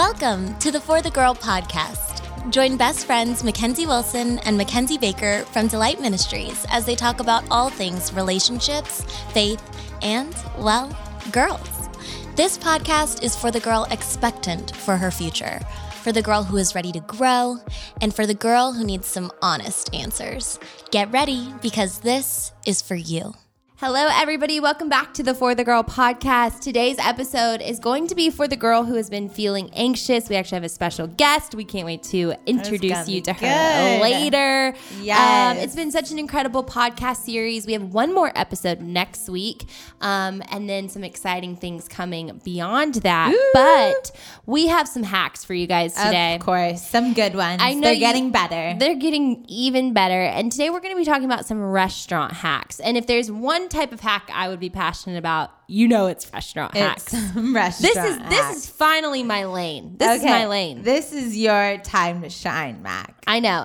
Welcome to the For the Girl podcast. Join best friends Mackenzie Wilson and Mackenzie Baker from Delight Ministries as they talk about all things relationships, faith, and, well, girls. This podcast is for the girl expectant for her future, for the girl who is ready to grow, and for the girl who needs some honest answers. Get ready, because this is for you. Hello, everybody. Welcome back to the For the Girl podcast. Today's episode is going to be for the girl who has been feeling anxious. We actually have a special guest. We can't wait to introduce you to her later. Yes. It's been such an incredible podcast series. We have one more episode next week, and then some exciting things coming beyond that. Ooh. But we have some hacks for you guys today. Of course. Some good ones. I know they're getting better. They're getting even better. And today we're going to be talking about some restaurant hacks. And if there's one type of hack I would be passionate about, you know, it's restaurant hacks. This is finally my lane. This is my lane. This is your time to shine, Mac. I know.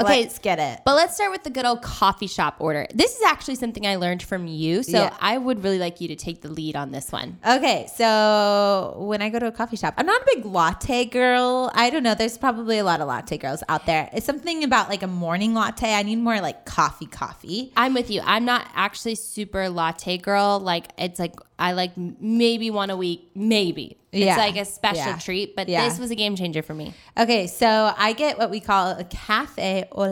Okay, let's get it. But let's start with the good old coffee shop order. This is actually something I learned from you, so yeah. I would really like you to take the lead on this one. Okay, so when I go to a coffee shop, I'm not a big latte girl. I don't know. There's probably a lot of latte girls out there. It's something about like a morning latte. I need more like coffee. I'm with you. I'm not actually super latte girl. Like, it's like I like maybe one a week, maybe. Yeah. It's like a special treat, but this was a game changer for me. Okay, so I get what we call a café au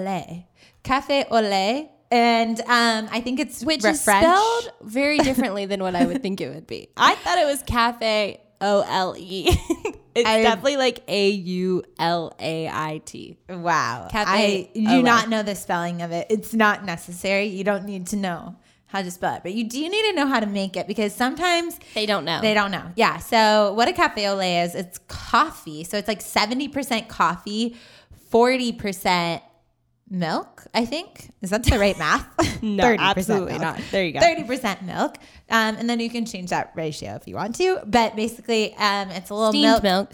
lait. And I think it's French. Spelled very differently than what I would think it would be. I thought it was café O-L-E. It's definitely like A-U-L-A-I-T. Wow. I do not know the spelling of it. It's not necessary. You don't need to know how to spell it, but you do need to know how to make it, because sometimes they don't know. Yeah. So what a cafe au lait is, it's coffee. So it's like 70% coffee, 40% milk, I think. Is that the right math? No, 30% absolutely milk. Not. There you go. 30% milk. And then you can change that ratio if you want to. But basically, it's a little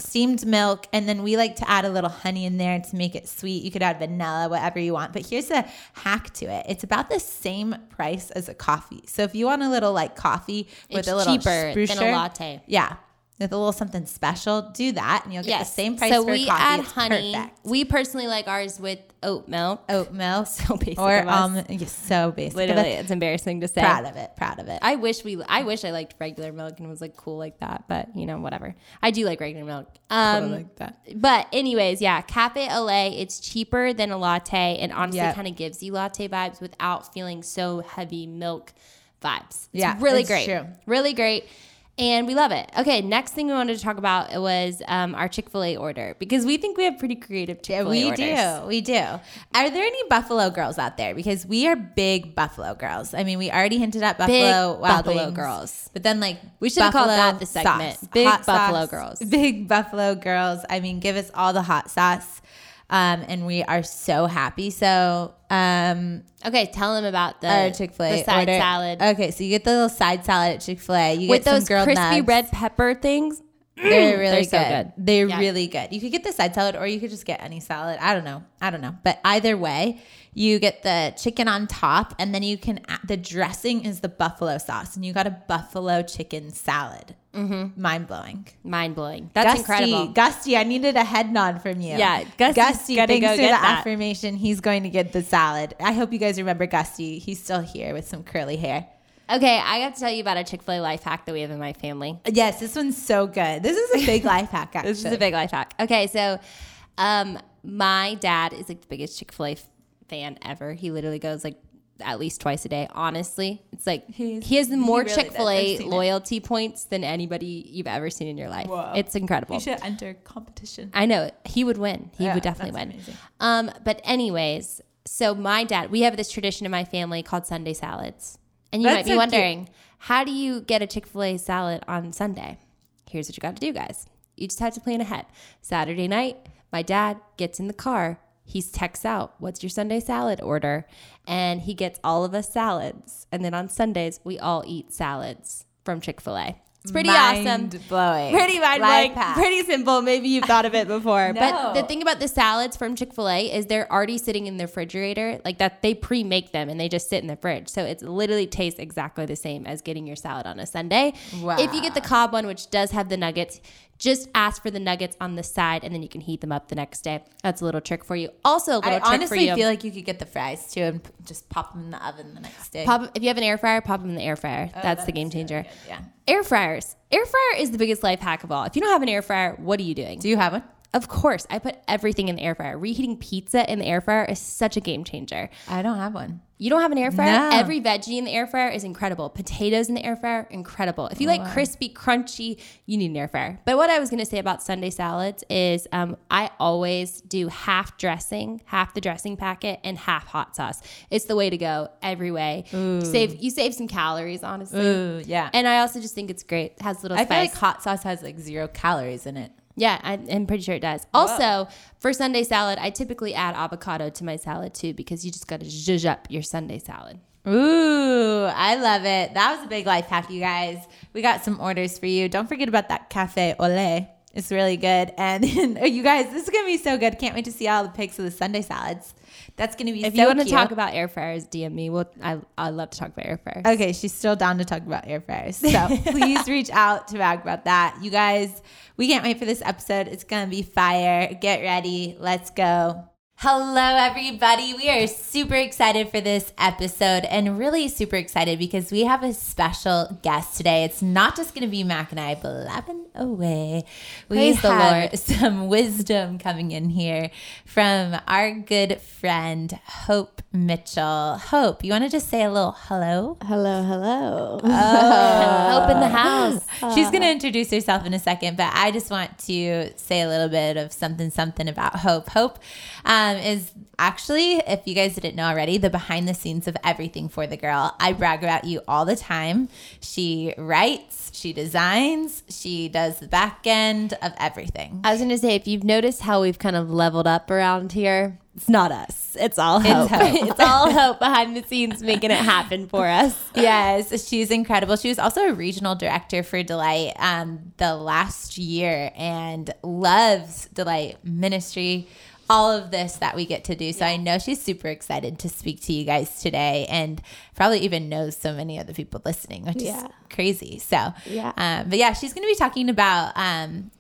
steamed milk. And then we like to add a little honey in there to make it sweet. You could add vanilla, whatever you want. But here's a hack to it. It's about the same price as a coffee. So if you want a little like coffee with a little cheaper than a latte. Yeah. With a little something special, do that, and you'll get the same price for coffee. So we add honey. Perfect. We personally like ours with oat milk. So basic of us. So basic. Literally, it's embarrassing to say. Proud of it. I wish I liked regular milk and was like cool like that, but you know, whatever. I do like regular milk. Totally like that. But anyways, yeah, cafe au lait. It's cheaper than a latte, and honestly, kind of gives you latte vibes without feeling so heavy milk vibes. It's really great. True. Really great. And we love it. Okay, next thing we wanted to talk about was our Chick-fil-A order, because we think we have pretty creative Chick-fil-A orders. We do. Are there any Buffalo girls out there? Because we are big Buffalo girls. I mean, we already hinted at Buffalo Wild Wings girls. But then like we should call that the segment. Sauce. Big hot Buffalo sauce, girls. Big Buffalo girls. I mean, give us all the hot sauce. And we are so happy. So, okay, tell them about the Chick-fil-A the side order. Salad. Okay, so you get the little side salad at Chick-fil-A. You with get those some crispy nubs. Red pepper things. They're really good. They're really good. You could get the side salad, or you could just get any salad. I don't know. But either way, you get the chicken on top, and then you can add, the dressing is the buffalo sauce, and you got a buffalo chicken salad. Mm-hmm. Mind blowing. That's incredible. Gusty, I needed a head nod from you. Yeah, Gusty thanks for the affirmation. He's going to get the salad. I hope you guys remember Gusty. He's still here with some curly hair. Okay, I got to tell you about a Chick-fil-A life hack that we have in my family. Yes, this one's so good. This is a big life hack, actually. Okay, so my dad is like the biggest Chick-fil-A fan ever. He literally goes like at least twice a day. Honestly, it's like he has more really Chick-fil-A loyalty points than anybody you've ever seen in your life. Whoa. It's incredible. He should enter competition. I know. He would win. He would definitely win. Amazing. But anyways, so my dad, we have this tradition in my family called Sunday salads. And you might be wondering, how do you get a Chick-fil-A salad on Sunday? Here's what you got to do, guys. You just have to plan ahead. Saturday night, my dad gets in the car. He texts out, what's your Sunday salad order? And he gets all of us salads. And then on Sundays, we all eat salads from Chick-fil-A. It's pretty awesome. Mind-blowing. Pretty mind-blowing. Pretty simple. Maybe you've thought of it before. No. But the thing about the salads from Chick-fil-A is they're already sitting in the refrigerator. Like that, they pre-make them and they just sit in the fridge. So it literally tastes exactly the same as getting your salad on a Sunday. Wow. If you get the Cobb one, which does have the nuggets, Just ask for the nuggets on the side, and then you can heat them up the next day. That's a little trick for you. Also, a little trick for you. I honestly feel like you could get the fries, too, and just pop them in the oven the next day. If you have an air fryer, pop them in the air fryer. Oh, that's the game changer. Really good, yeah. Air fryers. Air fryer is the biggest life hack of all. If you don't have an air fryer, what are you doing? Do you have one? Of course. I put everything in the air fryer. Reheating pizza in the air fryer is such a game changer. I don't have one. You don't have an air fryer? No. Every veggie in the air fryer is incredible. Potatoes in the air fryer, incredible. If you like crispy, crunchy, you need an air fryer. But what I was going to say about Sunday salads is I always do half dressing, half the dressing packet, and half hot sauce. It's the way to go every way. You save some calories, honestly. Ooh, yeah. And I also just think it's great. It has little spice. I feel like hot sauce has like 0 calories in it. Yeah, I'm pretty sure it does. Also, for Sunday salad, I typically add avocado to my salad too, because you just got to zhuzh up your Sunday salad. Ooh, I love it. That was a big life hack, you guys. We got some orders for you. Don't forget about that cafe au lait. It's really good. And you guys, this is going to be so good. Can't wait to see all the pics of the Sunday salads. That's going to be so cute. If you want to talk about air fryers, DM me. I love to talk about air fryers. Okay, she's still down to talk about air fryers. So please reach out to brag about that. You guys, we can't wait for this episode. It's going to be fire. Get ready. Let's go. Hello, everybody. We are super excited for this episode and really super excited because we have a special guest today. It's not just going to be Mac and I blabbing away. We have some wisdom coming in here from our good friend, Hope Mitchell. Hope, you want to just say a little hello? Hello, hello. Oh, Hope in the house. She's going to introduce herself in a second, but I just want to say a little bit of something about Hope. Hope is actually, if you guys didn't know already, the behind the scenes of everything for The Girl. I brag about you all the time. She writes, she designs, she does the back end of everything. I was going to say, if you've noticed how we've kind of leveled up around here, it's not us. It's all Hope. It's all Hope behind the scenes making it happen for us. Yes, she's incredible. She was also a regional director for Delight the last year and loves Delight Ministry. All of this that we get to do. So I know she's super excited to speak to you guys today and probably even knows so many other people listening, which is crazy. So, but yeah, she's going to be talking about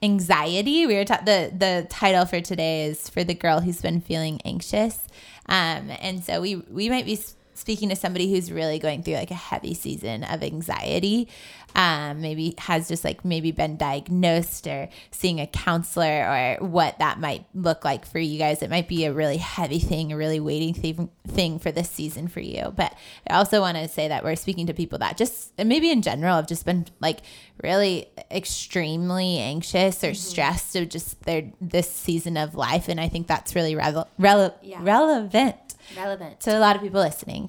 anxiety. The title for today is for the girl who's been feeling anxious. And so we might be speaking to somebody who's really going through like a heavy season of anxiety, maybe has just like maybe been diagnosed or seeing a counselor or what that might look like for you guys. It might be a really heavy thing, a really weighty thing for this season for you. But I also want to say that we're speaking to people that just maybe in general have just been like really extremely anxious or stressed of just this season of life. And I think that's really relevant to a lot of people listening.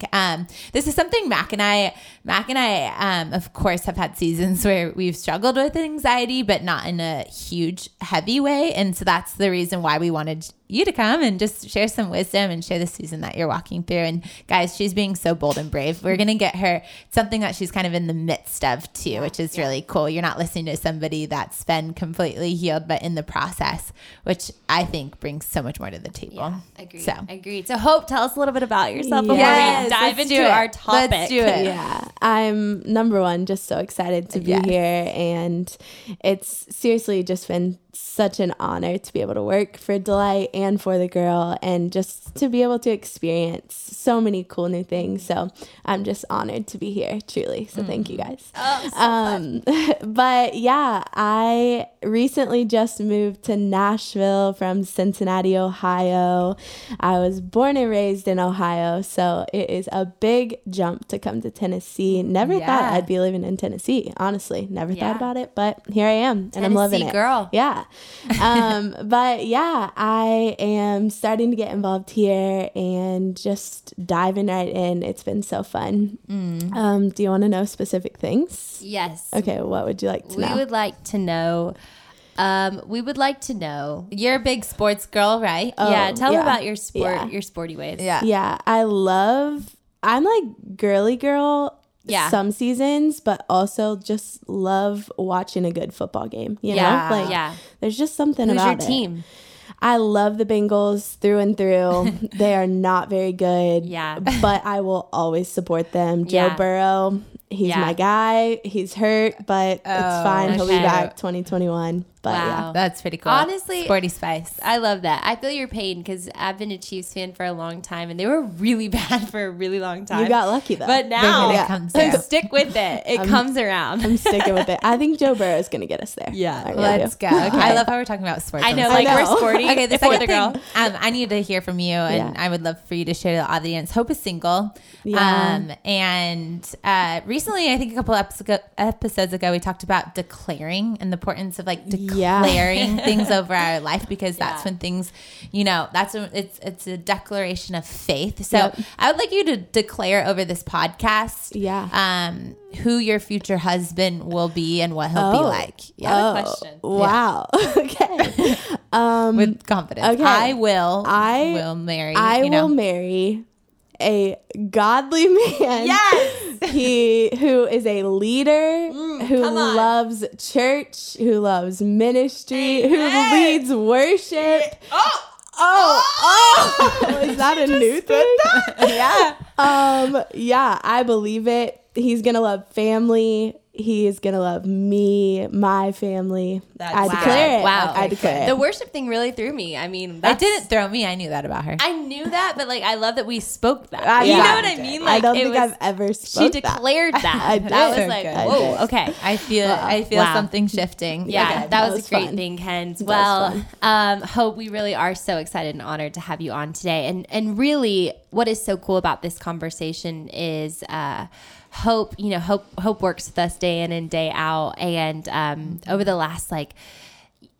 This is something Mac and I, of course, have had seasons where we've struggled with anxiety, but not in a huge, heavy way. And so that's the reason why we wanted you to come and just share some wisdom and share the season that you're walking through. And guys, she's being so bold and brave. We're going to get her something that she's kind of in the midst of too, which is really cool. You're not listening to somebody that's been completely healed, but in the process, which I think brings so much more to the table. Yeah, agreed. So Hope, tell us a little bit about yourself before we dive into our topic. Let's do it. Yeah. I'm number one, just so excited to be here. And it's seriously just been such an honor to be able to work for Delight and for The Girl and just to be able to experience so many cool new things. So I'm just honored to be here, truly. So thank you guys. Oh, so fun. But yeah, I recently just moved to Nashville from Cincinnati, Ohio. I was born and raised in Ohio, so it is a big jump to come to Tennessee. Never thought I'd be living in Tennessee, honestly. Never thought about it, but here I am and Tennessee, I'm loving it. Girl. Yeah. But yeah, I am starting to get involved here and just diving right in. It's been so fun. Do you want to know specific things? Yes. Okay. What would you like to know? We would like to know. You're a big sports girl, right? Oh, yeah. Tell me about your sport, your sporty ways. Yeah. Yeah. I'm like girly girl. Yeah. Some seasons, but also just love watching a good football game. You know? Like, there's just something about it. Who's your team? I love the Bengals through and through. They are not very good. Yeah. But I will always support them. Joe Burrow, he's my guy. He's hurt, but it's fine. He'll be back 2021. But wow, yeah, that's pretty cool. Honestly, sporty spice. I love that. I feel your pain because I've been a Chiefs fan for a long time, and they were really bad for a really long time. You got lucky though. But now stick with it. It comes around. I'm sticking with it. I think Joe Burrow is going to get us there. Yeah, right, let's go. Okay. I love how we're talking about sports. I know, like we're sporty. Okay, the second thing, I need to hear from you, and I would love for you to share to the audience. Hope is single. Yeah. And recently, I think a couple episodes ago, we talked about declaring and the importance of like declaring things over our life, because that's when things, you know, that's when it's a declaration of faith. So I would like you to declare over this podcast who your future husband will be and what he'll be like. Yeah, good question. Wow. Yeah. Okay. With confidence. Okay. I will marry. I will marry a godly man. Yes. Who is a leader, who loves church, who loves ministry, who leads worship. Is that a new thing? That? Yeah, I believe it. He's going to love family. He is going to love me, my family. I declare it. Wow. I declare it. The worship thing really threw me. I mean, that didn't throw me. I knew that about her. I knew that, but like, I love that we spoke that. You know what I mean? Like, I don't think I've ever spoke that. She declared that. I was like, whoa, okay. I feel something shifting. Yeah, okay, that was a great thing, Kenz. Well, Hope, we really are so excited and honored to have you on today. And really, what is so cool about this conversation is, Hope, you know, Hope works with us day in and day out. And over the last like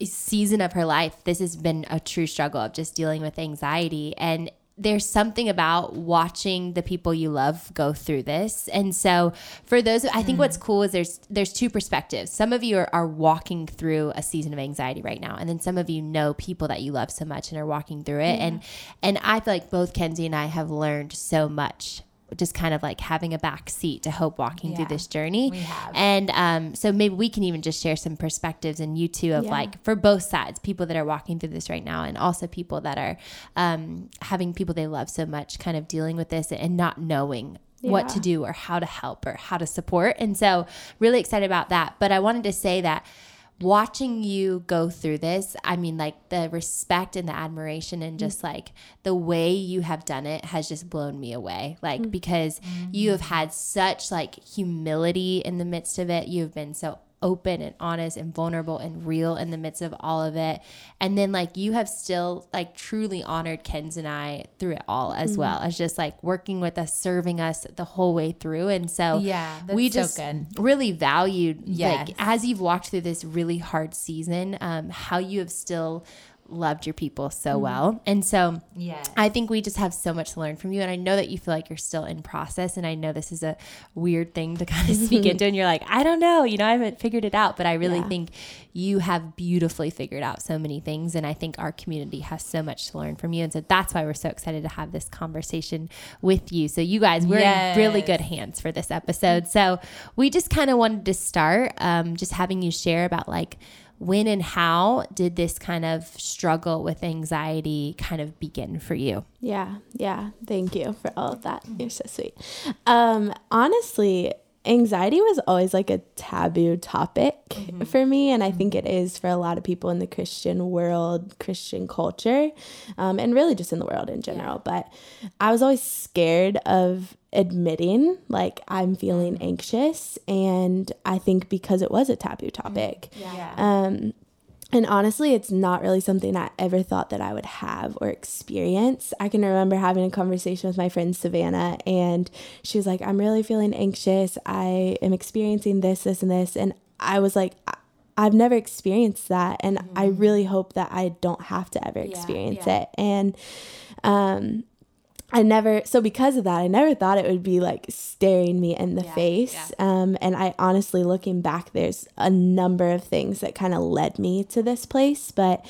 season of her life, this has been a true struggle of just dealing with anxiety. And there's something about watching the people you love go through this. And so for those, I think what's cool is there's two perspectives. Some of you are walking through a season of anxiety right now. And then some of you know people that you love so much and are walking through it. And I feel like both Kenzie and I have learned so much, just kind of like having a back seat to Hope walking through this journey. We have. And so maybe we can even just share some perspectives, and you two, of like for both sides, people that are walking through this right now and also people that are having people they love so much kind of dealing with this and not knowing what to do or how to help or how to support. And so really excited about that. But I wanted to say that watching you go through this, I mean, like the respect and the admiration and just like the way you have done it has just blown me away. Like, because you have had such like humility in the midst of it. You've been so open and honest and vulnerable and real in the midst of all of it. And then like you have still like truly honored Kenz and I through it all, as well as just like working with us, serving us the whole way through. And so we just really valued like as you've walked through this really hard season, how you have still loved your people so well. And so I think we just have so much to learn from you. And I know that you feel like you're still in process. And I know this is a weird thing to kind of speak into. And you're like, I don't know, you know, I haven't figured it out. But I really think you have beautifully figured out so many things. And I think our community has so much to learn from you. And so that's why we're so excited to have this conversation with you. So you guys, we're in really good hands for this episode. So we just kind of wanted to start just having you share about like, when and how did this kind of struggle with anxiety kind of begin for you? Yeah. Thank you for all of that. You're so sweet. Honestly, anxiety was always like a taboo topic for me. And I think it is for a lot of people in the Christian world, Christian culture, and really just in the world in general. But I was always scared of admitting like I'm feeling anxious. And I think because it was a taboo topic, and honestly, it's not really something I ever thought that I would have or experience. I can remember having a conversation with my friend Savannah, and she was like, I'm really feeling anxious. I am experiencing this, this, and this. And I was like, I've never experienced that. And I really hope that I don't have to ever experience it. And, because of that, I never thought it would be like staring me in the face. And I honestly, looking back, there's a number of things that kind of led me to this place. But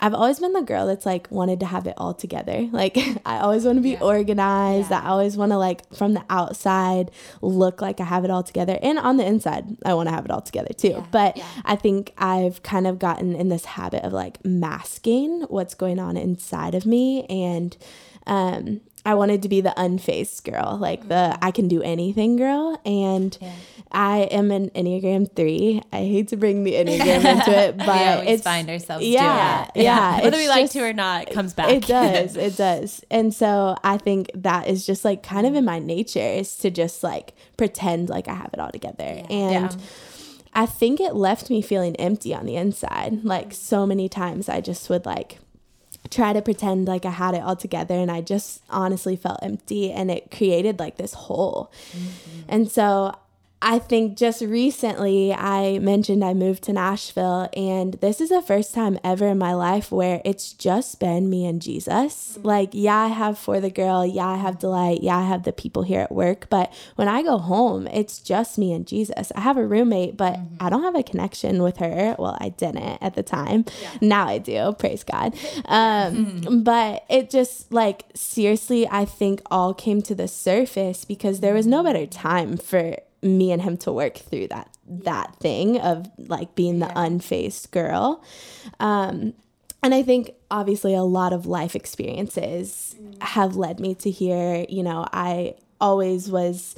I've always been the girl that's like wanted to have it all together. Like I always want to be organized. I always want to like from the outside look like I have it all together. And on the inside, I want to have it all together too. But I think I've kind of gotten in this habit of like masking what's going on inside of me. And I wanted to be the unfazed girl, like the I can do anything girl. And I am an Enneagram 3. I hate to bring the Enneagram into it, but we always find ourselves doing it. Yeah. Whether we like to or not, it comes back. It does. It does. And so I think that is just like kind of in my nature, is to just like pretend like I have it all together. Yeah. And I think it left me feeling empty on the inside. Like so many times I just would like try to pretend like I had it all together, and I just honestly felt empty, and it created like this hole. Mm-hmm. And so I think just recently I mentioned I moved to Nashville, and this is the first time ever in my life where it's just been me and Jesus. Like, yeah, I have For the Girl. Yeah, I have Delight. Yeah, I have the people here at work. But when I go home, it's just me and Jesus. I have a roommate, but I don't have a connection with her. Well, I didn't at the time. Yeah. Now I do. Praise God. But it just like, seriously, I think all came to the surface because there was no better time for me and him to work through that thing of like being the unfazed girl. And I think obviously a lot of life experiences have led me to here. You know, I always was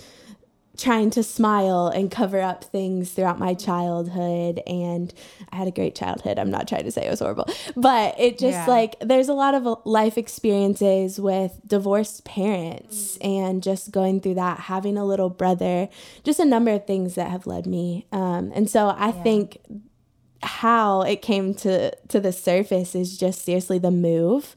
trying to smile and cover up things throughout my childhood, and I had a great childhood. I'm not trying to say it was horrible, but it just like, there's a lot of life experiences with divorced parents and just going through that, having a little brother, just a number of things that have led me. And so I think how it came to the surface is just seriously the move.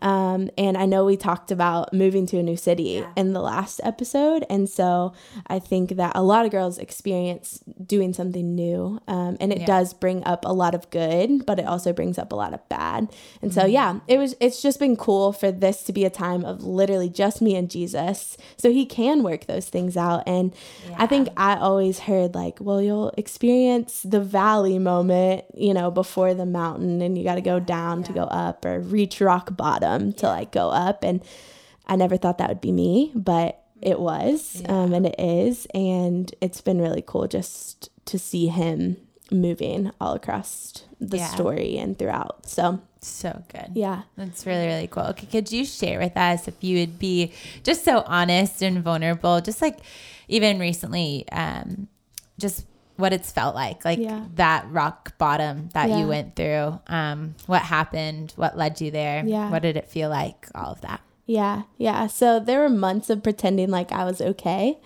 And I know we talked about moving to a new city in the last episode. And so I think that a lot of girls experience doing something new. And it does bring up a lot of good, but it also brings up a lot of bad. And so, it's just been cool for this to be a time of literally just me and Jesus. So he can work those things out. And I think I always heard like, well, you'll experience the valley moment, you know, before the mountain, and you got to go down to go up, or reach rock bottom to like go up. And I never thought that would be me, but it was, and it is. And it's been really cool just to see him moving all across the story and throughout. So good. Yeah. That's really, really cool. Okay. Could you share with us, if you would be just so honest and vulnerable, just like even recently, just what it's felt like that rock bottom that you went through, what happened, what led you there, what did it feel like, all of that. Yeah. So there were months of pretending like I was okay.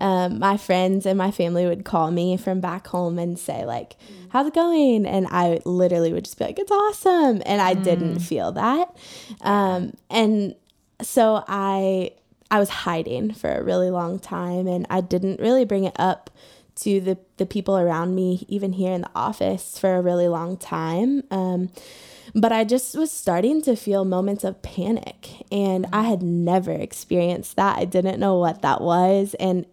My friends and my family would call me from back home and say like, how's it going? And I literally would just be like, it's awesome. And I didn't feel that. And so I was hiding for a really long time, and I didn't really bring it up to the people around me, even here in the office, for a really long time. But I just was starting to feel moments of panic, and I had never experienced that. I didn't know what that was. And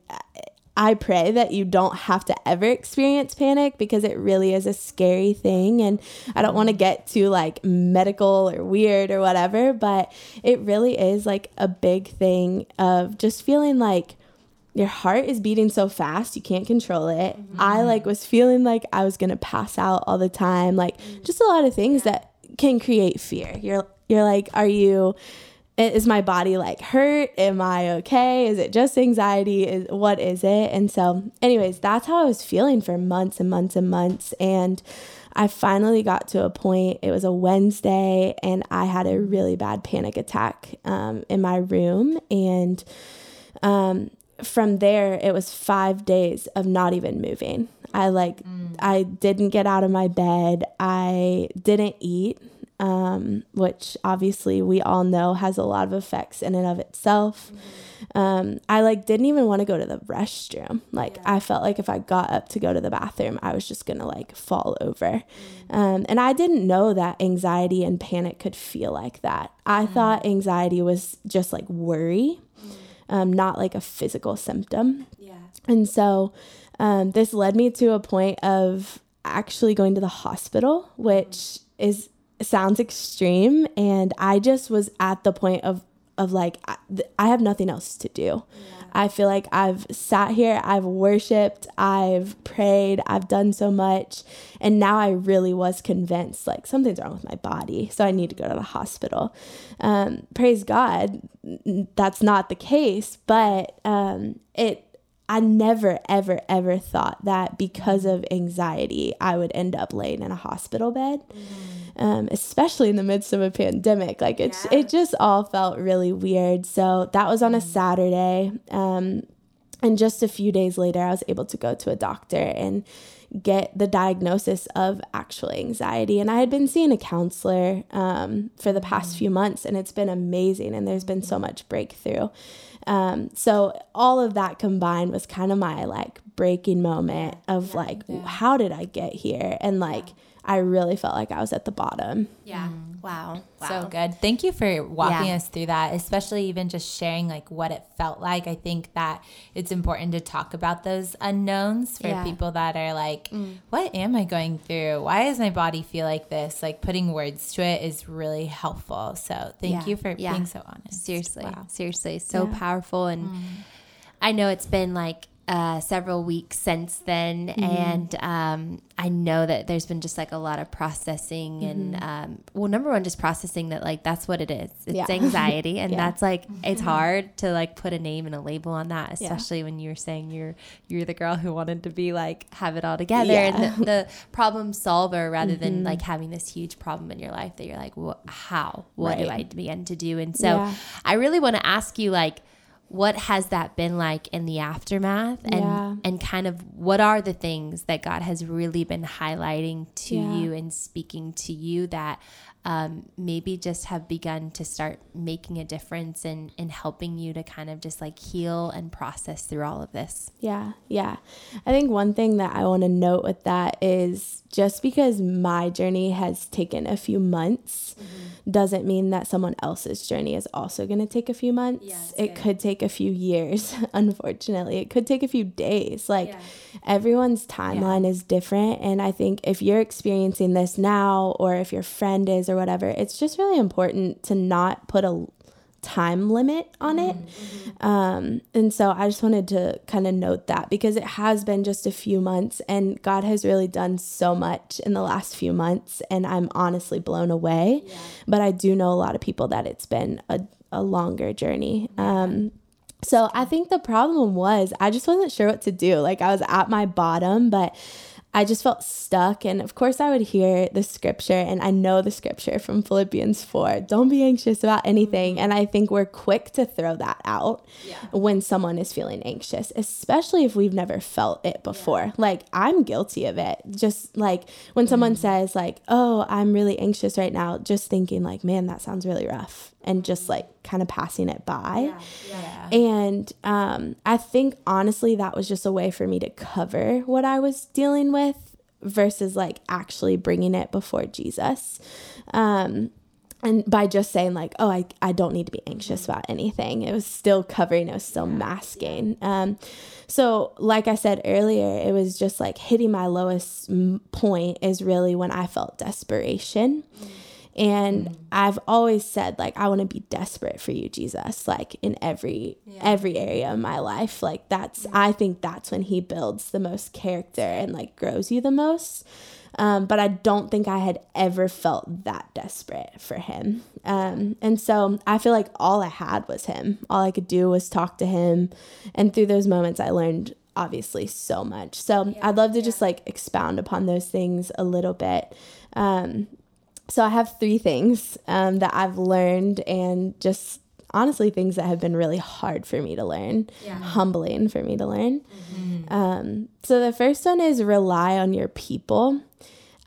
I pray that you don't have to ever experience panic, because it really is a scary thing. And I don't want to get too like medical or weird or whatever, but it really is like a big thing of just feeling like your heart is beating so fast, you can't control it. I like was feeling like I was going to pass out all the time. Like just a lot of things that can create fear. You're like, is my body like hurt? Am I okay? Is it just anxiety? What is it? And so anyways, that's how I was feeling for months and months and months. And I finally got to a point, it was a Wednesday, and I had a really bad panic attack in my room. And from there, it was 5 days of not even moving. I didn't get out of my bed. I didn't eat, which obviously we all know has a lot of effects in and of itself. I didn't even want to go to the restroom. I felt like if I got up to go to the bathroom, I was just going to fall over. And I didn't know that anxiety and panic could feel like that. I thought anxiety was just like worry. Not like a physical symptom. And so this led me to a point of actually going to the hospital, which sounds extreme. And I just was at the point of I have nothing else to do. I feel like I've sat here, I've worshiped, I've prayed, I've done so much. And now I really was convinced, like, something's wrong with my body. So I need to go to the hospital. Praise God, that's not the case. But I never, ever, ever thought that because of anxiety, I would end up laying in a hospital bed, especially in the midst of a pandemic. Like, it just all felt really weird. So that was on a Saturday. And just a few days later, I was able to go to a doctor and get the diagnosis of actual anxiety. And I had been seeing a counselor for the past few months, and it's been amazing. And there's been so much breakthrough. So all of that combined was kind of my like breaking moment of how did I get here? And I really felt like I was at the bottom. Yeah. Wow. So good. Thank you for walking us through that, especially even just sharing like what it felt like. I think that it's important to talk about those unknowns for people that are like, what am I going through? Why does my body feel like this? Like, putting words to it is really helpful. So thank you for being so honest. Seriously. So powerful. And I know it's been like, several weeks since then. And I know that there's been just like a lot of processing and number one, just processing that like that's what it is. It's anxiety, and that's like it's hard to like put a name and a label on that, especially when you're saying you're the girl who wanted to be like have it all together and the problem solver rather than like having this huge problem in your life that you're like, well, what do I begin to do? And so I really want to ask you like, what has that been like in the aftermath and kind of what are the things that God has really been highlighting to you and speaking to you that maybe just have begun to start making a difference and helping you to kind of just like heal and process through all of this? Yeah. I think one thing that I want to note with that is just because my journey has taken a few months doesn't mean that someone else's journey is also going to take a few months. It could take a few years, unfortunately. It could take a few days. Like everyone's timeline is different. And I think if you're experiencing this now or if your friend is or whatever, it's just really important to not put a time limit on it. And so I just wanted to kind of note that because it has been just a few months and God has really done so much in the last few months. And I'm honestly blown away. But I do know a lot of people that it's been a longer journey. So I think the problem was I just wasn't sure what to do. Like I was at my bottom, but I just felt stuck. And of course I would hear the scripture, and I know the scripture from Philippians 4, don't be anxious about anything. And I think we're quick to throw that out when someone is feeling anxious, especially if we've never felt it before. Like I'm guilty of it. Just like when someone says like, oh, I'm really anxious right now, just thinking like, man, that sounds really rough. And just like kind of passing it by. And I think honestly, that was just a way for me to cover what I was dealing with versus like actually bringing it before Jesus. And by just saying like, oh, I don't need to be anxious about anything. It was still covering. It was still masking. So like I said earlier, it was just like hitting my lowest point is really when I felt desperation. And I've always said, like, I want to be desperate for you, Jesus, like in every area of my life. Like that's, I think that's when he builds the most character and like grows you the most. But I don't think I had ever felt that desperate for him. And so I feel like all I had was him. All I could do was talk to him. And through those moments, I learned obviously so much. So I'd love to just like expound upon those things a little bit. So I have three things that I've learned and just honestly things that have been really hard for me to learn, humbling for me to learn. So the first one is rely on your people.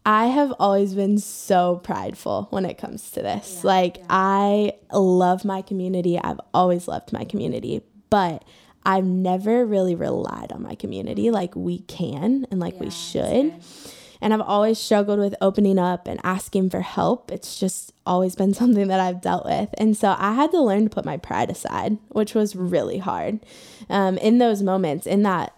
I have always been so prideful when it comes to this. I love my community. I've always loved my community, but I've never really relied on my community like we can and like we should. And I've always struggled with opening up and asking for help. It's just always been something that I've dealt with. And so I had to learn to put my pride aside, which was really hard. In those moments, in that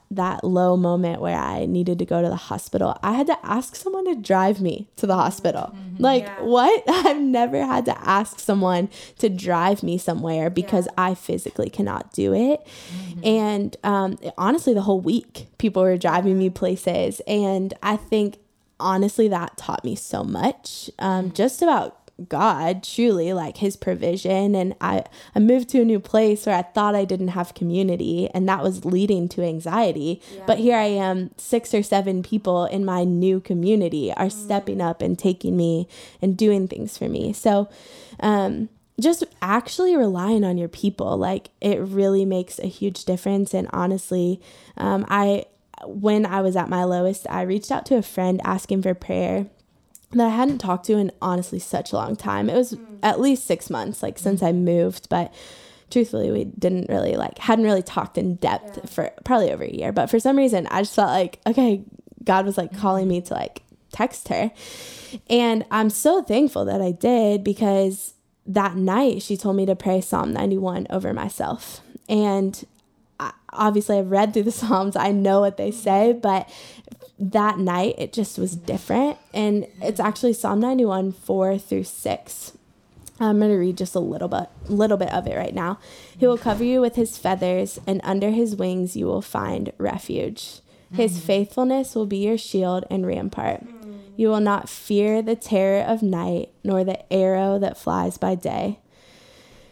low moment where I needed to go to the hospital, I had to ask someone to drive me to the hospital. Mm-hmm. Like, yeah. What? I've never had to ask someone to drive me somewhere because I physically cannot do it. Mm-hmm. And honestly, the whole week, people were driving me places. And I think, honestly, that taught me so much just about God, truly, like his provision. And I moved to a new place where I thought I didn't have community, and that was leading to anxiety. Yeah. But here I am, 6 or 7 people in my new community are stepping up and taking me and doing things for me. So just actually relying on your people, like it really makes a huge difference. And honestly, when I was at my lowest, I reached out to a friend asking for prayer that I hadn't talked to in honestly such a long time. It was at least 6 months, like since I moved, but truthfully, we hadn't really talked in depth for probably over a year. But for some reason, I just felt like, okay, God was like calling me to like text her. And I'm so thankful that I did, because that night she told me to pray Psalm 91 over myself. And obviously I've read through the Psalms, I know what they say, but that night it just was different. And it's actually Psalm 91, 4-6. I'm going to read just a little bit of it right now. He will cover you with his feathers, and under his wings you will find refuge. His faithfulness will be your shield and rampart. You will not fear the terror of night, nor the arrow that flies by day,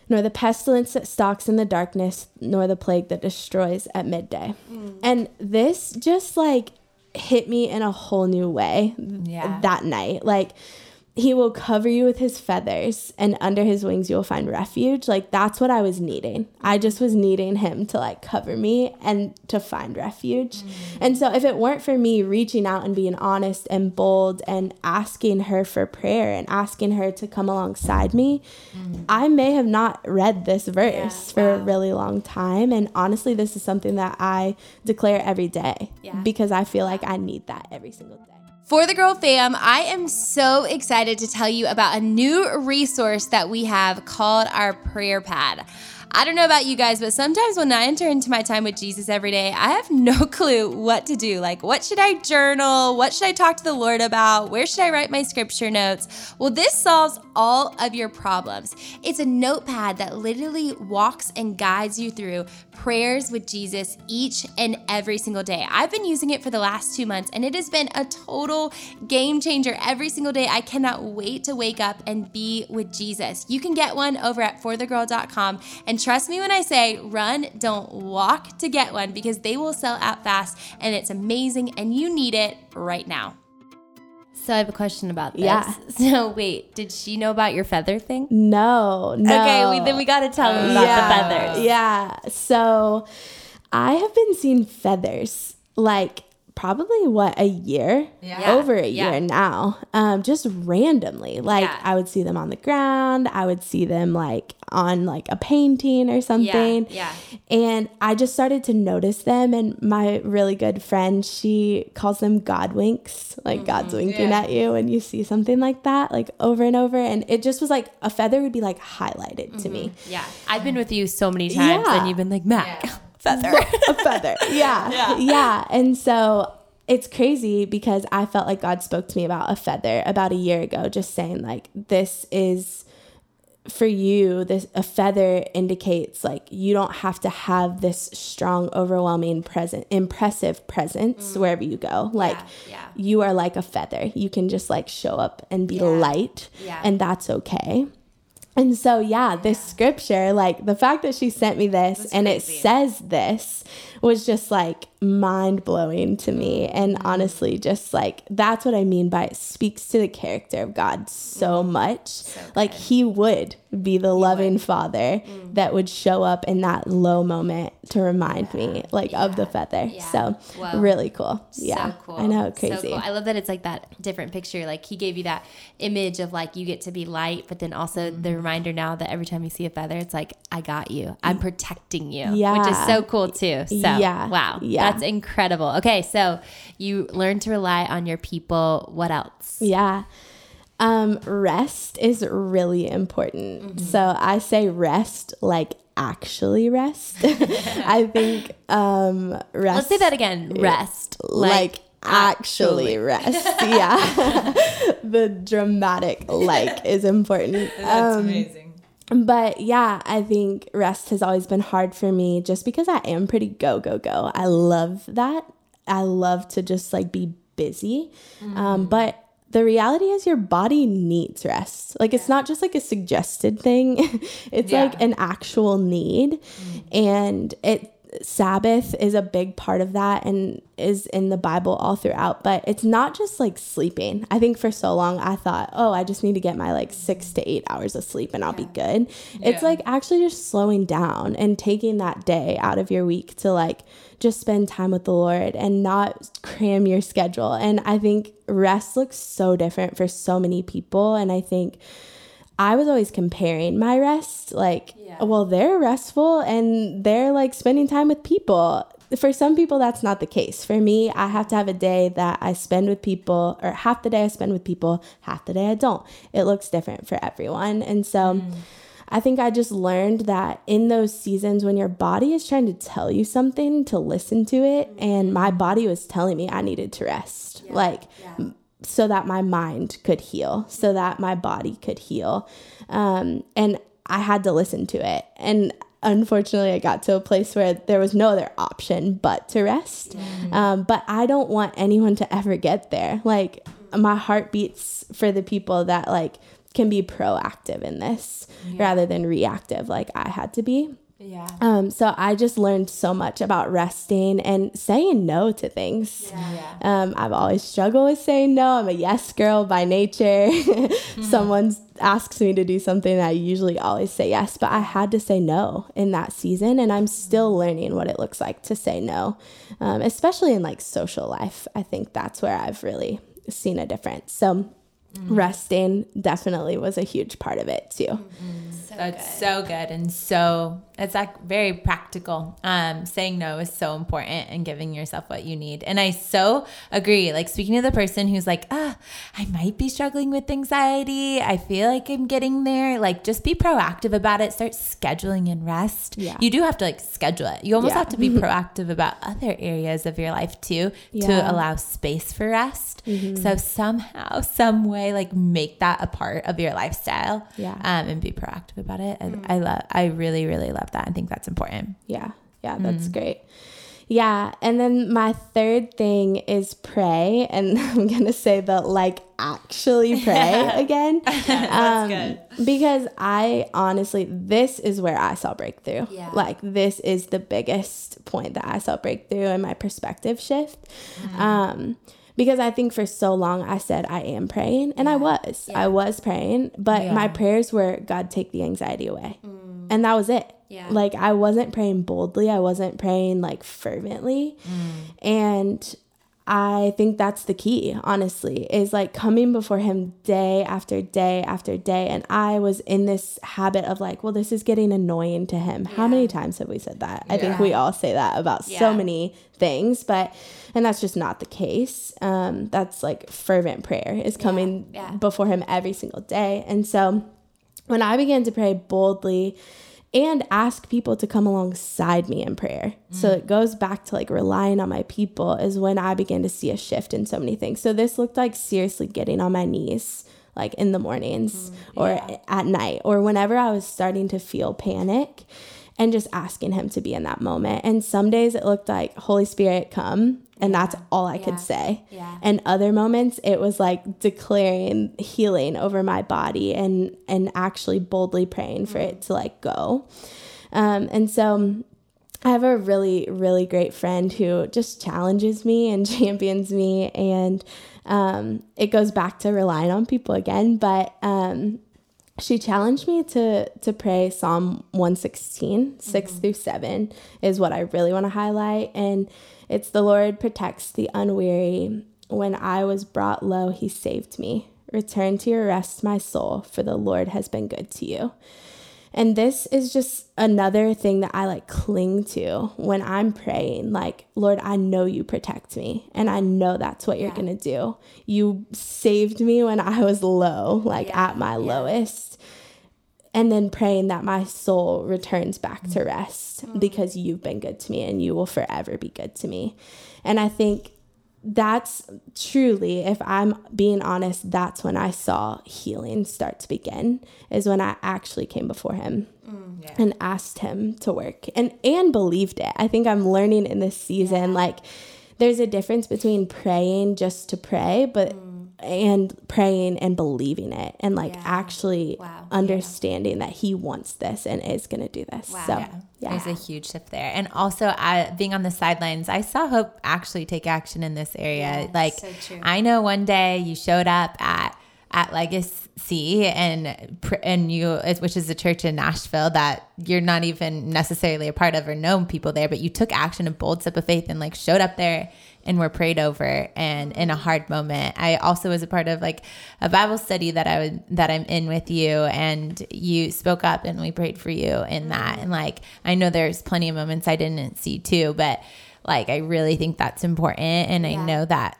nor the pestilence that stalks in the darkness, nor the plague that destroys at midday. And this just like hit me in a whole new way that night. Like, he will cover you with his feathers, and under his wings you will find refuge. Like, that's what I was needing. I just was needing him to like cover me and to find refuge. And so if it weren't for me reaching out and being honest and bold and asking her for prayer and asking her to come alongside me, I may have not read this verse for a really long time. And honestly, this is something that I declare every day because I feel like I need that every single day. For the Girl Fam, I am so excited to tell you about a new resource that we have called our prayer pad. I don't know about you guys, but sometimes when I enter into my time with Jesus every day, I have no clue what to do. Like, what should I journal? What should I talk to the Lord about? Where should I write my scripture notes? Well, this solves all of your problems. It's a notepad that literally walks and guides you through prayers with Jesus each and every single day. I've been using it for the last 2 months, and it has been a total game changer every single day. I cannot wait to wake up and be with Jesus. You can get one over at forthegirl.com, and trust me when I say run, don't walk to get one, because they will sell out fast, and it's amazing, and you need it right now. So I have a question about this. Yeah. So wait, did she know about your feather thing? No. Okay, then we got to tell them about the feathers. Yeah. So I have been seeing feathers like probably a year, over a year now, just randomly. Like I would see them on the ground. I would see them like on like a painting or something. Yeah. And I just started to notice them. And my really good friend, she calls them God winks, like God's winking at you when you see something like that, like over and over. And it just was like a feather would be like highlighted to me. Yeah. I've been with you so many times and you've been like, Mac. Yeah. A feather. Yeah. And so it's crazy because I felt like God spoke to me about a feather about a year ago, just saying like, this is for you. A feather indicates like you don't have to have this strong, overwhelming impressive presence wherever you go. Like you are like a feather. You can just like show up and be light, and that's okay. And so, this scripture, like the fact that she sent me this and crazy. It says this was just like mind blowing to me. And honestly, just like, that's what I mean by it speaks to the character of God so much. So like he would be the loving father that would show up in that low moment to remind me like of the feather. Yeah. So really cool. Yeah. So cool. I know. Crazy. So cool. I love that it's like that different picture. Like he gave you that image of like, you get to be light, but then also the reminder now that every time you see a feather, it's like, I got you, I'm protecting you, which is so cool too. So wow. Yeah. That's incredible. Okay. So you learn to rely on your people. What else? Yeah. Rest is really important. Mm-hmm. So I say rest, like actually rest. I think rest. Let's say that again. Rest. Like actually rest. Yeah. The dramatic like is important. That's amazing. But yeah, I think rest has always been hard for me just because I am pretty go, go, go. I love that. I love to just like be busy. Mm-hmm. But the reality is your body needs rest. Like it's not just like a suggested thing. It's like an actual need. Mm-hmm. And Sabbath is a big part of that and is in the Bible all throughout, but it's not just like sleeping. I think for so long I thought, oh, I just need to get my like 6 to 8 hours of sleep and I'll be good. It's like actually just slowing down and taking that day out of your week to like just spend time with the Lord and not cram your schedule. And I think rest looks so different for so many people. And I think I was always comparing my rest, like, well, they're restful and they're like spending time with people. For some people, that's not the case. For me, I have to have a day that I spend with people, or half the day I spend with people, half the day I don't. It looks different for everyone. And so I think I just learned that in those seasons when your body is trying to tell you something, to listen to it. And my body was telling me I needed to rest. So that my mind could heal, so that my body could heal. And I had to listen to it. And unfortunately, I got to a place where there was no other option but to rest. But I don't want anyone to ever get there. Like my heart beats for the people that like can be proactive in this rather than reactive like I had to be. So I just learned so much about resting and saying no to things. I've always struggled with saying no. I'm a yes girl by nature. Someone asks me to do something, I usually always say yes, but I had to say no in that season. And I'm still learning what it looks like to say no, especially in like social life. I think that's where I've really seen a difference. So resting definitely was a huge part of it too. So that's good. And so it's like very practical. Saying no is so important and giving yourself what you need. And I so agree. Like speaking to the person who's like, I might be struggling with anxiety. I feel like I'm getting there. Like just be proactive about it. Start scheduling in rest. You do have to like schedule it. You almost have to be proactive about other areas of your life too, to allow space for rest. So somehow, some way, like make that a part of your lifestyle. And be proactive about it. I really love that. I think that's important. That's great. And then my third thing is pray, and I'm gonna say the like actually pray again. That's good. Because I honestly, this is where I saw breakthrough. Like this is the biggest point that I saw breakthrough and my perspective shift. Because I think for so long I said I am praying, and I was praying, but my prayers were, God, take the anxiety away. And that was it. Like I wasn't praying boldly. I wasn't praying like fervently. And I think that's the key, honestly, is like coming before him day after day after day. And I was in this habit of like, well, this is getting annoying to him. How many times have we said that? I think we all say that about so many things, and that's just not the case. That's like fervent prayer is coming before him every single day. And so when I began to pray boldly, and ask people to come alongside me in prayer. So it goes back to like relying on my people is when I began to see a shift in so many things. So this looked like seriously getting on my knees like in the mornings or at night or whenever I was starting to feel panic and just asking him to be in that moment. And some days it looked like, Holy Spirit, come. And that's all I could say. And other moments, it was like declaring healing over my body and actually boldly praying for it to like go. And so I have a really, really great friend who just challenges me and champions me. And it goes back to relying on people again. But she challenged me to pray Psalm 116, 6 through 7 is what I really want to highlight. And it's the Lord protects the unweary. When I was brought low, he saved me. Return to your rest, my soul, for the Lord has been good to you. And this is just another thing that I like cling to when I'm praying, like, Lord, I know you protect me, and I know that's what you're going to do. You saved me when I was low, like at my lowest. And then praying that my soul returns back to rest because you've been good to me and you will forever be good to me. And I think that's truly, if I'm being honest, that's when I saw healing start to begin, is when I actually came before him and asked him to work and believed it. I think I'm learning in this season, like there's a difference between praying just to pray, but and praying and believing it and like actually understanding that he wants this and is going to do this. Wow. So there's a huge shift there. And also being on the sidelines, I saw Hope actually take action in this area. Like so I know one day you showed up at Legacy and you, which is a church in Nashville that you're not even necessarily a part of or known people there, but you took action, a bold step of faith, and like showed up there and were prayed over and in a hard moment. I also was a part of like a Bible study that I'm in with you, and you spoke up and we prayed for you in that. And like, I know there's plenty of moments I didn't see too, but like, I really think that's important. And I know that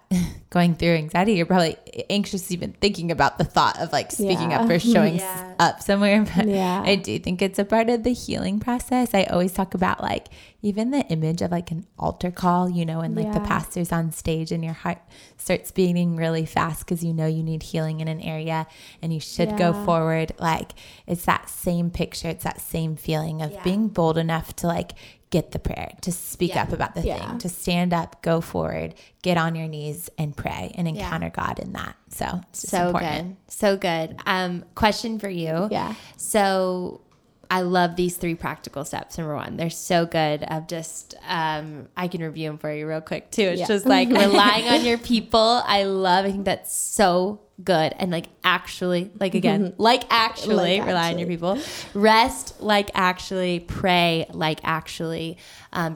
going through anxiety, you're probably anxious even thinking about the thought of like speaking up or showing up somewhere. But I do think it's a part of the healing process. I always talk about like even the image of like an altar call, you know, and like the pastor's on stage and your heart starts beating really fast because you know you need healing in an area and you should go forward. Like it's that same picture. It's that same feeling of being bold enough to like get the prayer, to speak up about the thing, to stand up, go forward, get on your knees and pray and encounter God in that. So it's so important. Good. So good. Question for you. Yeah. So I love these 3 practical steps. Number 1, they're so good. Of just, I can review them for you real quick too. It's just like relying on your people. I think that's so good. And like actually, like again, like actually rely on your people. Rest like actually, pray like actually.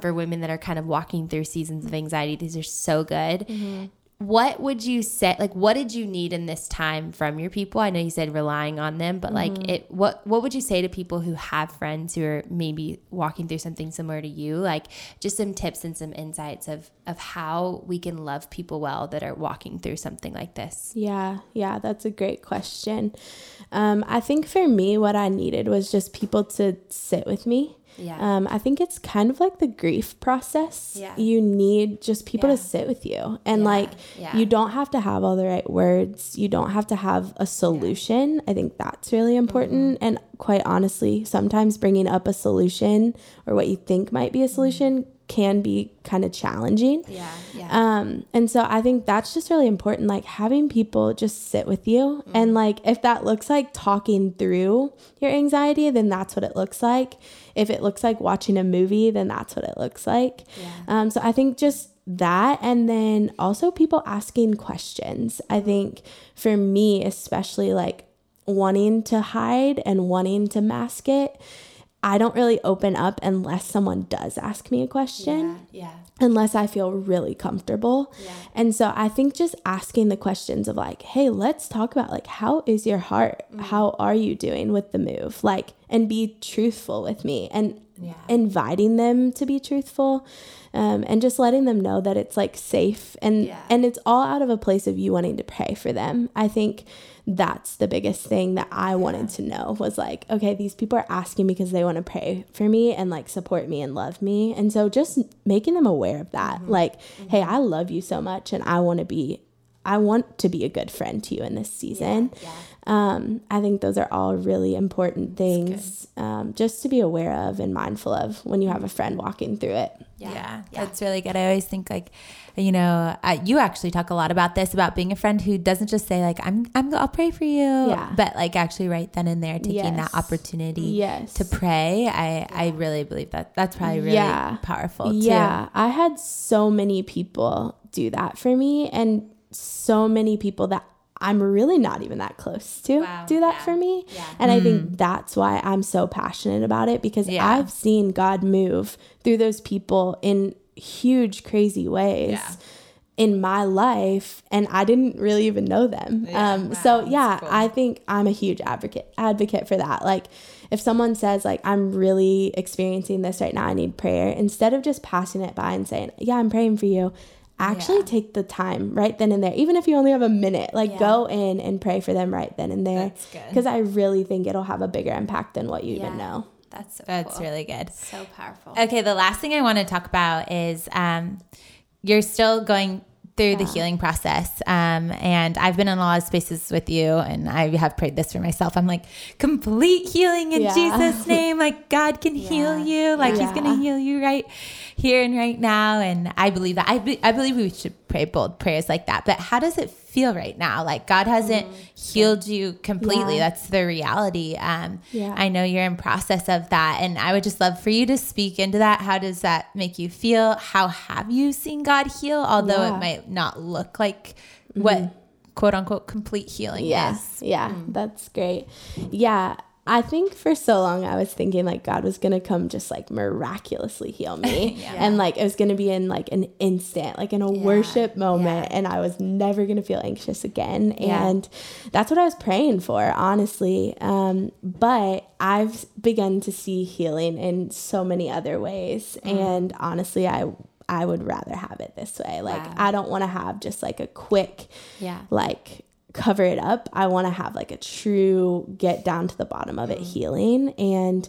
For women that are kind of walking through seasons of anxiety, these are so good. Mm-hmm. What would you say, like, what did you need in this time from your people? I know you said relying on them, but like what would you say to people who have friends who are maybe walking through something similar to you? Like just some tips and some insights of how we can love people well that are walking through something like this. Yeah. Yeah. That's a great question. I think for me, what I needed was just people to sit with me. Yeah. I think it's kind of like the grief process. Yeah. You need just people to sit with you and like, you don't have to have all the right words. You don't have to have a solution. I think that's really important. Mm-hmm. And quite honestly, sometimes bringing up a solution or what you think might be a solution can be kind of challenging. Yeah. And so I think that's just really important, like having people just sit with you. Mm-hmm. And like if that looks like talking through your anxiety, then that's what it looks like. If it looks like watching a movie, then that's what it looks like. Yeah. So I think just that, and then also people asking questions. I think for me especially, like wanting to hide and wanting to mask it, I don't really open up unless someone does ask me a question, unless I feel really comfortable. Yeah. And so I think just asking the questions of like, hey, let's talk about like, how is your heart? Mm-hmm. How are you doing with the move? Like, and be truthful with me and inviting them to be truthful, and just letting them know that it's like safe and it's all out of a place of you wanting to pray for them. I think that's the biggest thing that I wanted to know was like, okay, these people are asking because they want to pray for me and like support me and love me. And so just making them aware of that, like, hey, I love you so much and I want to be a good friend to you in this season. Yeah. I think those are all really important things just to be aware of and mindful of when you have a friend walking through it. Yeah, that's really good. I always think like, you know, you actually talk a lot about this, about being a friend who doesn't just say like, I'll pray for you, but like actually right then and there, taking that opportunity to pray. I really believe that that's probably really powerful too. Yeah, I had so many people do that for me, and so many people that I'm really not even that close to do that for me. Yeah. And I think that's why I'm so passionate about it, because I've seen God move through those people in huge, crazy ways in my life, and I didn't really even know them. Cool. I think I'm a huge advocate for that. Like, if someone says, like, I'm really experiencing this right now, I need prayer, instead of just passing it by and saying, yeah, I'm praying for you, actually take the time right then and there. Even if you only have a minute, like, go in and pray for them right then and there. That's good. Because I really think it'll have a bigger impact than what you even know. That's so That's cool. really good. So powerful. Okay, the last thing I want to talk about is you're still going through the healing process. And I've been in a lot of spaces with you, and I have prayed this for myself. I'm like, complete healing in Jesus' name. Like, God can heal you. Like, he's going to heal you right here and right now. And I believe that. I believe we should pray bold prayers like that. But how does it feel right now? Like, God hasn't healed you completely. That's the reality. I know you're in process of that, and I would just love for you to speak into that. How does that make you feel? How have you seen God heal? Although it might not look like what quote unquote complete healing is. Yeah. That's great. Yeah. I think for so long I was thinking, like, God was going to come just, like, miraculously heal me. And, like, it was going to be in, like, an instant, like, in a worship moment. And I was never going to feel anxious again. And that's what I was praying for, honestly. But I've begun to see healing in so many other ways. And honestly, I would rather have it this way. Like, I don't want to have just, like, a quick, like, cover it up. I want to have, like, a true get down to the bottom of it healing. And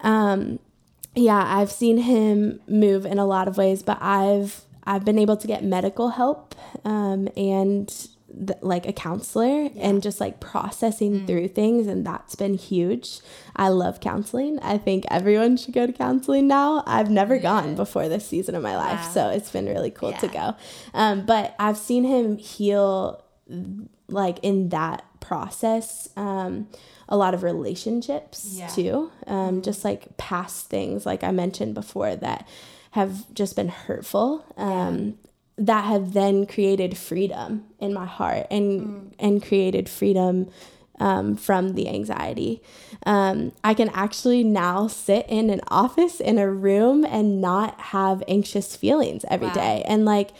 I've seen him move in a lot of ways, but I've been able to get medical help and a counselor and just, like, processing through things, and that's been huge. I love counseling. I think everyone should go to counseling now. I've never gone before this season of my life, so it's been really cool to go. But I've seen him heal, like, in that process, a lot of relationships too, just, like, past things, like I mentioned before, that have just been hurtful, that have then created freedom in my heart and created freedom from the anxiety. I can actually now sit in an office in a room and not have anxious feelings every day. And, like,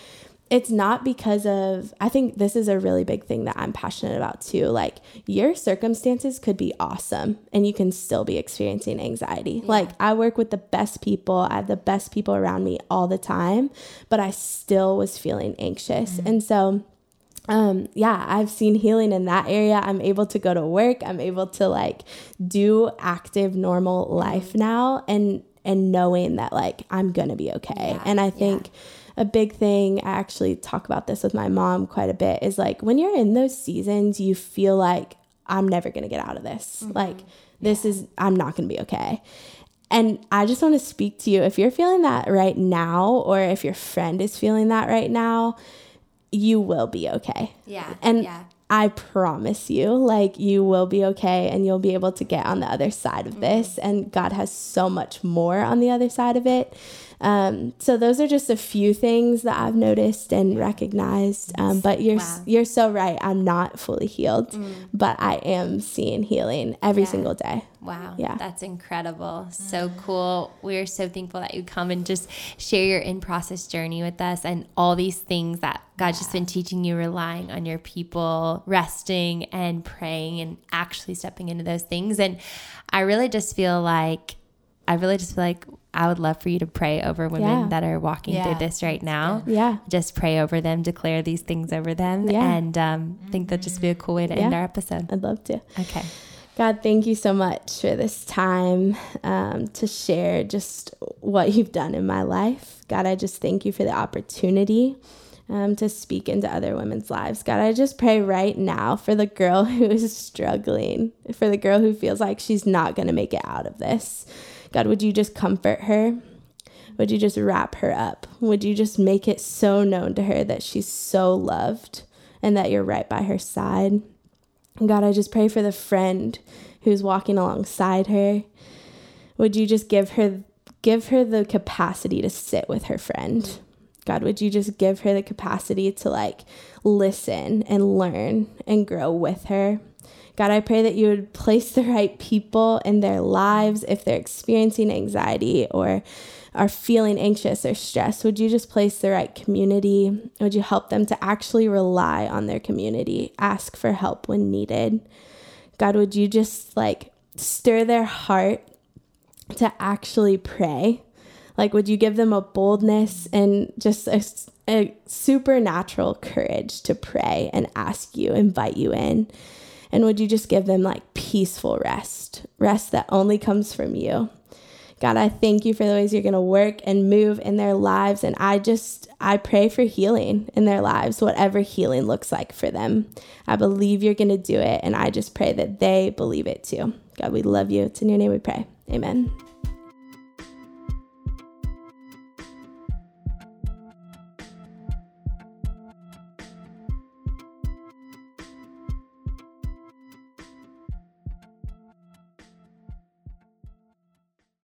it's not because of, I think this is a really big thing that I'm passionate about too. Like, your circumstances could be awesome and you can still be experiencing anxiety. Yeah. Like, I work with the best people. I have the best people around me all the time, but I still was feeling anxious. Mm-hmm. And so, I've seen healing in that area. I'm able to go to work. I'm able to, like, do active, normal life now, and knowing that, like, I'm going to be okay. Yeah. And I think a big thing, I actually talk about this with my mom quite a bit, is, like, when you're in those seasons, you feel like, I'm never going to get out of this. Mm-hmm. Like, this is, I'm not going to be okay. And I just want to speak to you. If you're feeling that right now, or if your friend is feeling that right now, you will be okay. Yeah. And I promise you, like, you will be okay, and you'll be able to get on the other side of this. And God has so much more on the other side of it. So those are just a few things that I've noticed and recognized. But you're so right. I'm not fully healed, but I am seeing healing every single day. Wow. Yeah. That's incredible. So cool. We're so thankful that you come and just share your in-process journey with us, and all these things that God's just been teaching you, relying on your people, resting and praying and actually stepping into those things. And I really just feel like I would love for you to pray over women that are walking through this right now. Yeah. Just pray over them, declare these things over them. Yeah. And think that'd just be a cool way to end our episode. I'd love to. Okay. God, thank you so much for this time to share just what you've done in my life. God, I just thank you for the opportunity to speak into other women's lives. God, I just pray right now for the girl who is struggling, for the girl who feels like she's not going to make it out of this. God, would you just comfort her? Would you just wrap her up? Would you just make it so known to her that she's so loved and that you're right by her side? And God, I just pray for the friend who's walking alongside her. Would you just give her the capacity to sit with her friend? God, would you just give her the capacity to, like, listen and learn and grow with her? God, I pray that you would place the right people in their lives if they're experiencing anxiety or are feeling anxious or stressed? Would you just place the right community? Would you help them to actually rely on their community? Ask for help when needed. God, would you just like stir their heart to actually pray? Like, would you give them a boldness and just a supernatural courage to pray and ask you, invite you in? And would you just give them like peaceful rest, rest that only comes from you? God, I thank you for the ways you're going to work and move in their lives. And I pray for healing in their lives, whatever healing looks like for them. I believe you're going to do it. And I just pray that they believe it too. God, we love you. It's in your name we pray. Amen.